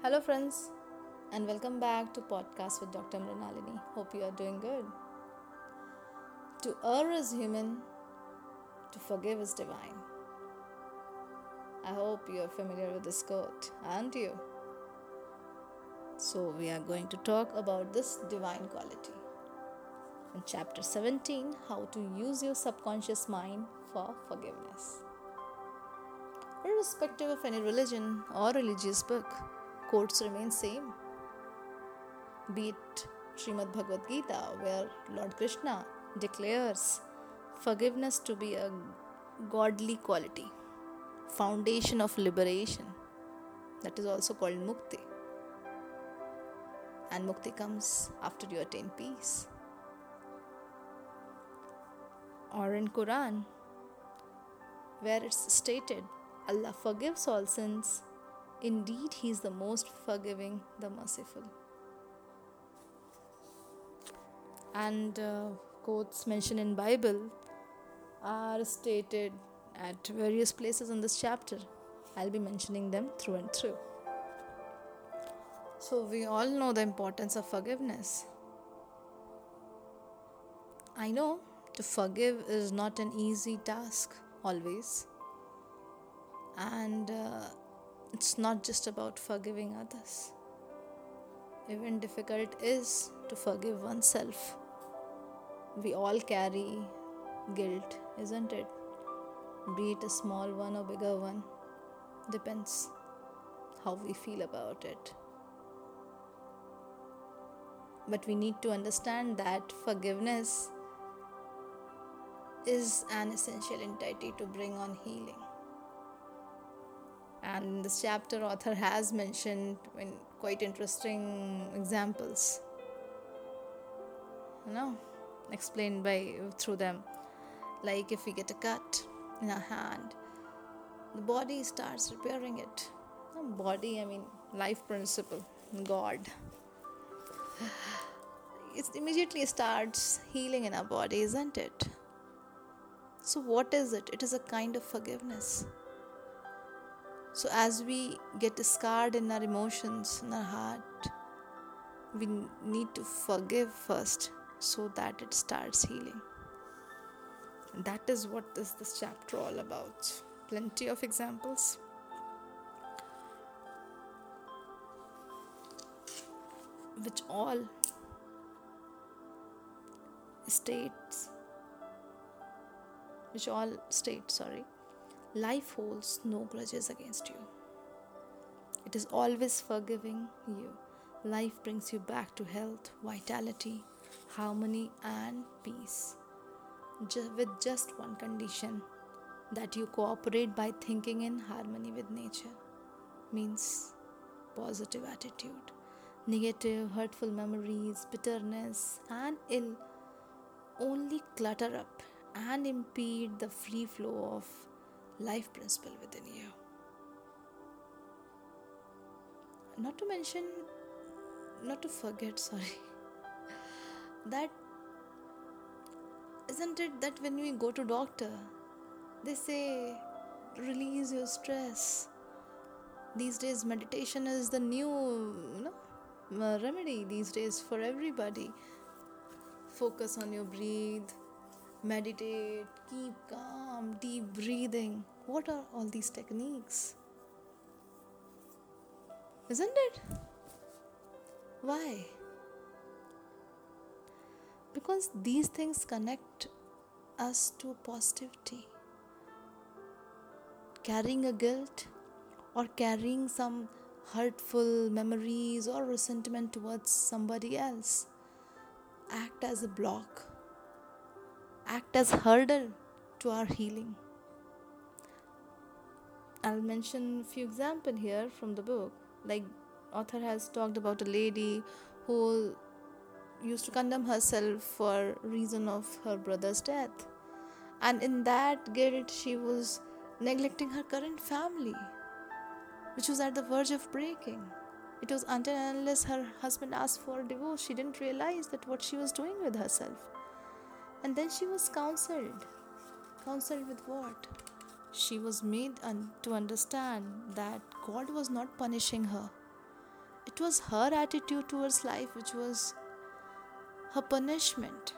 Hello friends and welcome back to podcast with Dr. Mrinalini. Hope you are doing good. To err is human, to forgive is divine. I hope you are familiar with this quote, aren't you? So we are going to talk about this divine quality. In chapter 17, how to use your subconscious mind for forgiveness. Irrespective of any religion or religious book, quotes remain same, be it Srimad Bhagavad Gita, where Lord Krishna declares forgiveness to be a godly quality, foundation of liberation, that is also called Mukti. And Mukti comes after you attain peace. Or in Quran, where it's stated, Allah forgives all sins. Indeed, He is the most forgiving, the merciful. And quotes mentioned in Bible are stated at various places in this chapter. I'll be mentioning them through and through. So we all know the importance of forgiveness. I know to forgive is not an easy task always. And it's not just about forgiving others. Even difficult is to forgive oneself. We all carry guilt, isn't it? Be it a small one or bigger one, depends how we feel about it. But we need to understand that forgiveness is an essential entity to bring on healing. And in this chapter, author has mentioned quite interesting examples, explained through them. Like if we get a cut in our hand, the body starts repairing it. Life principle, God. It immediately starts healing in our body, isn't it? So what is it? It is a kind of forgiveness. So as we get scarred in our emotions, in our heart, we need to forgive first so that it starts healing. And that is what this chapter all about. Plenty of examples. Which all states, life holds no grudges against you. It is always forgiving you. Life brings you back to health, vitality, harmony and peace. With just one condition, that you cooperate by thinking in harmony with nature. Means positive attitude. Negative, hurtful memories, bitterness and ill only clutter up and impede the free flow of life principle within you. Not to forget, that isn't it that when we go to doctor, they say release your stress. These days meditation is the new remedy these days for everybody. Focus on your breath. Meditate, keep calm, deep breathing. What are all these techniques? Isn't it? Why? Because these things connect us to positivity. Carrying a guilt or carrying some hurtful memories or resentment towards somebody else act as a block. Act as hurdle to our healing. I'll mention a few examples here from the book. Like author has talked about a lady who used to condemn herself for reason of her brother's death. And in that guilt she was neglecting her current family, which was at the verge of breaking. It was until and unless her husband asked for a divorce, she didn't realize that what she was doing with herself. And then she was counseled. Counseled with what? She was made to understand that God was not punishing her. It was her attitude towards life which was her punishment.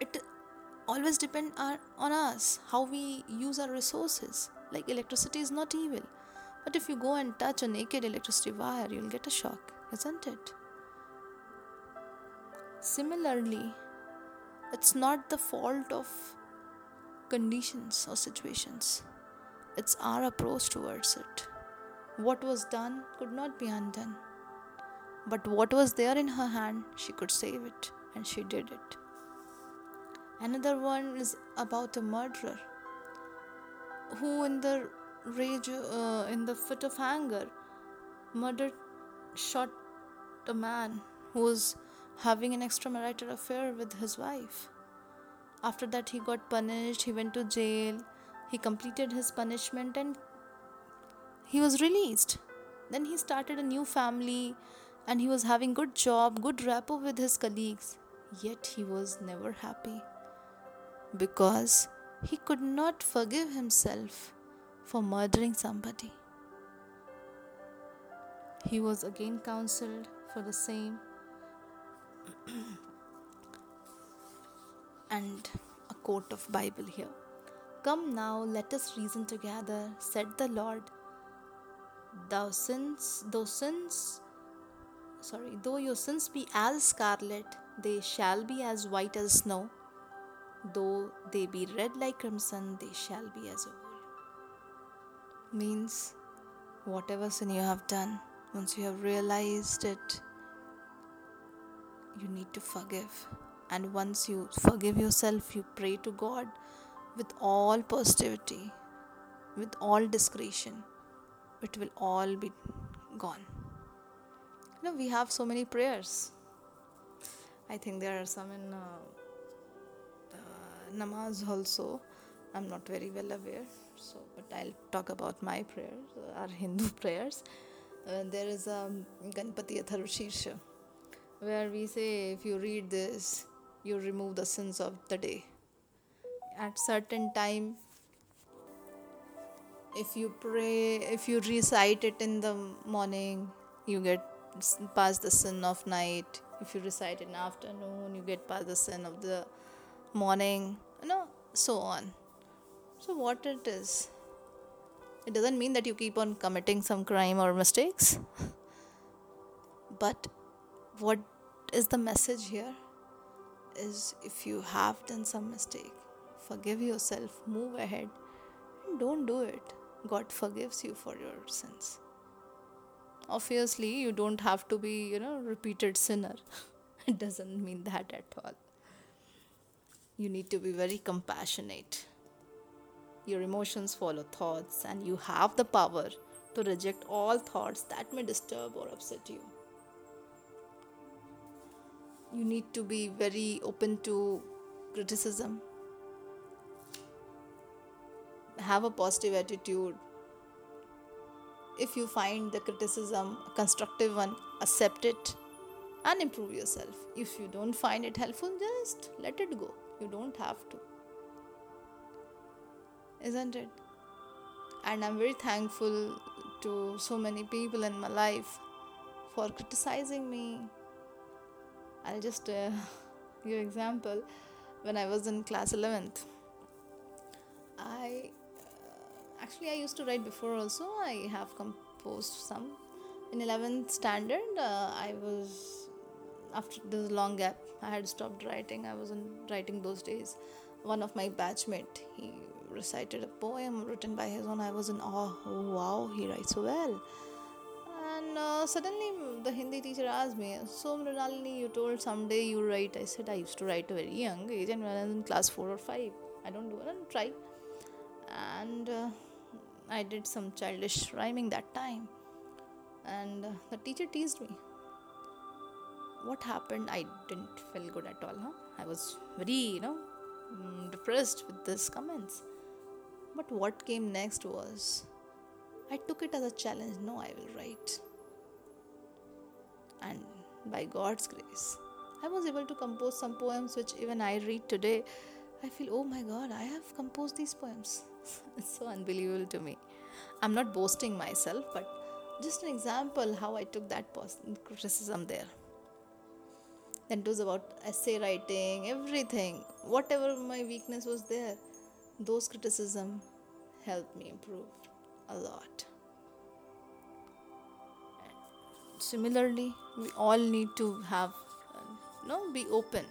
It always depends on us, how we use our resources. Like electricity is not evil. But if you go and touch a naked electricity wire, you'll get a shock, isn't it? Similarly, it's not the fault of conditions or situations. It's our approach towards it. What was done could not be undone. But what was there in her hand, she could save it, and she did it. Another one is about a murderer who in the rage, in the fit of anger, shot a man who was having an extramarital affair with his wife. After that, he got punished, he went to jail, he completed his punishment, and he was released. Then he started a new family, and he was having good job, good rapport with his colleagues. Yet he was never happy because he could not forgive himself for murdering somebody. He was again counseled for the same. And a quote of Bible here. "Come now, let us reason together," said the Lord. Though your sins be as scarlet, they shall be as white as snow. Though they be red like crimson, they shall be as wool. Means, whatever sin you have done, once you have realized it, you need to forgive. And once you forgive yourself, you pray to God with all positivity, with all discretion. It will all be gone. You know, we have so many prayers. I think there are some in namaz also. I'm not very well aware, but I'll talk about my prayers, our Hindu prayers. There is a Ganpati Atharvashirsha, where we say, if you read this, you remove the sins of the day. At certain time, if you pray, if you recite it in the morning, you get past the sin of night. If you recite in the afternoon, you get past the sin of the morning, so on. So what it is, it doesn't mean that you keep on committing some crime or mistakes. But what is the message here is, if you have done some mistake, forgive yourself, move ahead, and don't do it. God forgives you for your sins. Obviously, you don't have to be, repeated sinner. It doesn't mean that at all. You need to be very compassionate. Your emotions follow thoughts, and you have the power to reject all thoughts that may disturb or upset you. You need to be very open to criticism. Have a positive attitude. If you find the criticism a constructive one, accept it and improve yourself. If you don't find it helpful, just let it go. You don't have to. Isn't it? And I'm very thankful to so many people in my life for criticizing me. I'll just give an example. When I was in class 11th, I used to write before also. I have composed some. In 11th standard, after this long gap, I had stopped writing. I wasn't writing those days. One of my batchmate, he recited a poem written by his own. I was in awe. Oh, wow, he writes so well. And suddenly the Hindi teacher asked me, "So Mrinalini, you told someday you write." I said, "I used to write at a very young age, and when I was in class 4 or 5. I don't try." And I did some childish rhyming that time, and the teacher teased me. What happened? I didn't feel good at all. I was very, depressed with these comments. But what came next was, I took it as a challenge. No, I will write. And by God's grace, I was able to compose some poems which even I read today. I feel, oh my God, I have composed these poems. It's so unbelievable to me. I'm not boasting myself, but Just an example how I took that criticism there. Then it was about essay writing, everything. Whatever my weakness was there, those criticism helped me improve a lot. And similarly, we all need to have, be open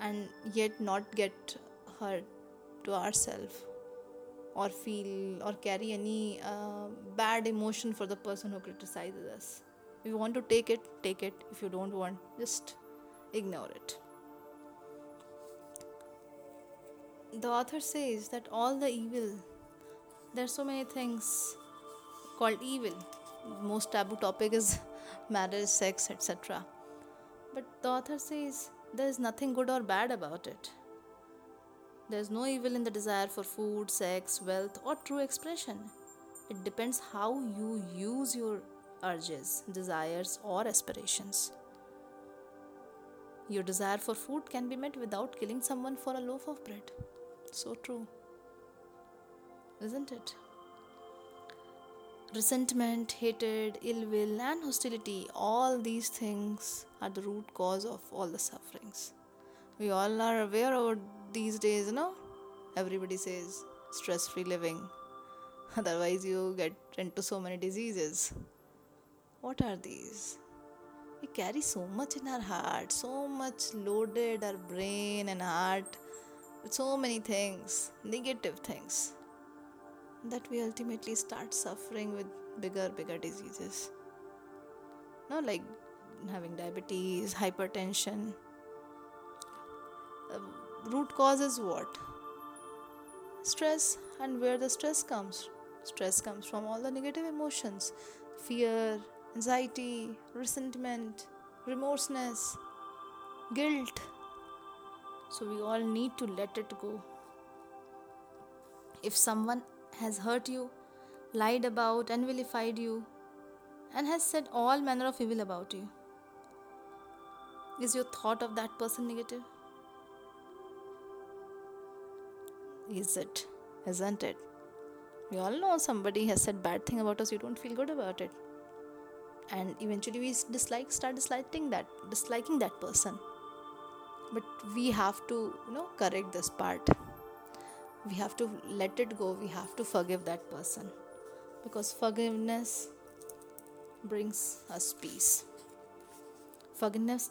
and yet not get hurt to ourselves or feel or carry any bad emotion for the person who criticizes us. If you want to take it. If you don't want, just ignore it. The author says that all the evil, there are so many things called evil. Most taboo topic is marriage, sex, etc. But the author says there is nothing good or bad about it. There is no evil in the desire for food, sex, wealth, or true expression. It depends how you use your urges, desires, or aspirations. Your desire for food can be met without killing someone for a loaf of bread. So true, isn't it? Resentment, hatred, ill will, and hostility, all these things are the root cause of all the sufferings. We all are aware of these days, Everybody says stress-free living. Otherwise, you get into so many diseases. What are these? We carry so much in our heart, so much loaded our brain and heart with so many things, negative things, that we ultimately start suffering with bigger diseases. Like having diabetes, hypertension. Root cause is what? Stress. And where the stress comes? Stress comes from all the negative emotions, fear, anxiety, resentment, remorseness, guilt. So we all need to let it go. If someone has hurt you, lied about and vilified you, and has said all manner of evil about you, is your thought of that person negative? Is it? Isn't it? We all know somebody has said bad thing about us, you don't feel good about it. And eventually we start disliking that person. But we have to, correct this part. We have to let it go. We have to forgive that person. Because forgiveness brings us peace. Forgiveness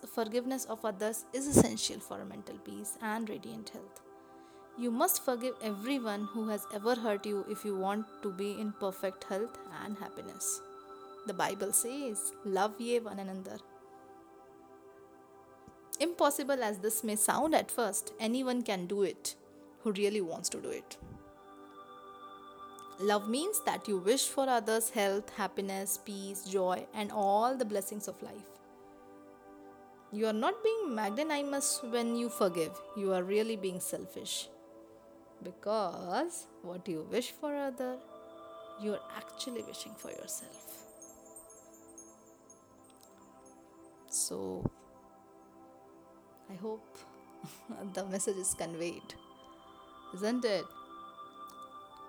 of others is essential for our mental peace and radiant health. You must forgive everyone who has ever hurt you if you want to be in perfect health and happiness. The Bible says, love ye one another. Impossible as this may sound at first, anyone can do it who really wants to do it. Love means that you wish for others' health, happiness, peace, joy, and all the blessings of life. You are not being magnanimous when you forgive. You are really being selfish. Because what you wish for others, you are actually wishing for yourself. So, I hope the message is conveyed, isn't it?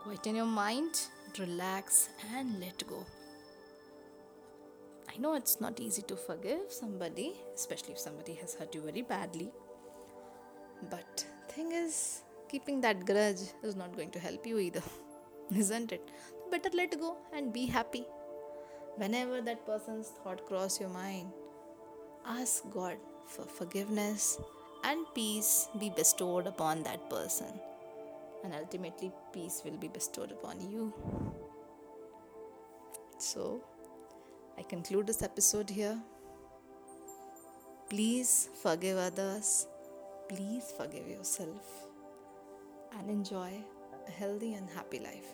Quieten your mind, relax and let go. I know it's not easy to forgive somebody, especially if somebody has hurt you very badly. But thing is, keeping that grudge is not going to help you either, isn't it? Better let go and be happy. Whenever that person's thought crosses your mind, ask God for forgiveness and peace be bestowed upon that person. And ultimately, peace will be bestowed upon you. So, I conclude this episode here. Please forgive others. Please forgive yourself. And enjoy a healthy and happy life.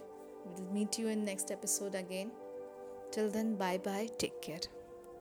We'll meet you in next episode again. Till then, bye-bye. Take care.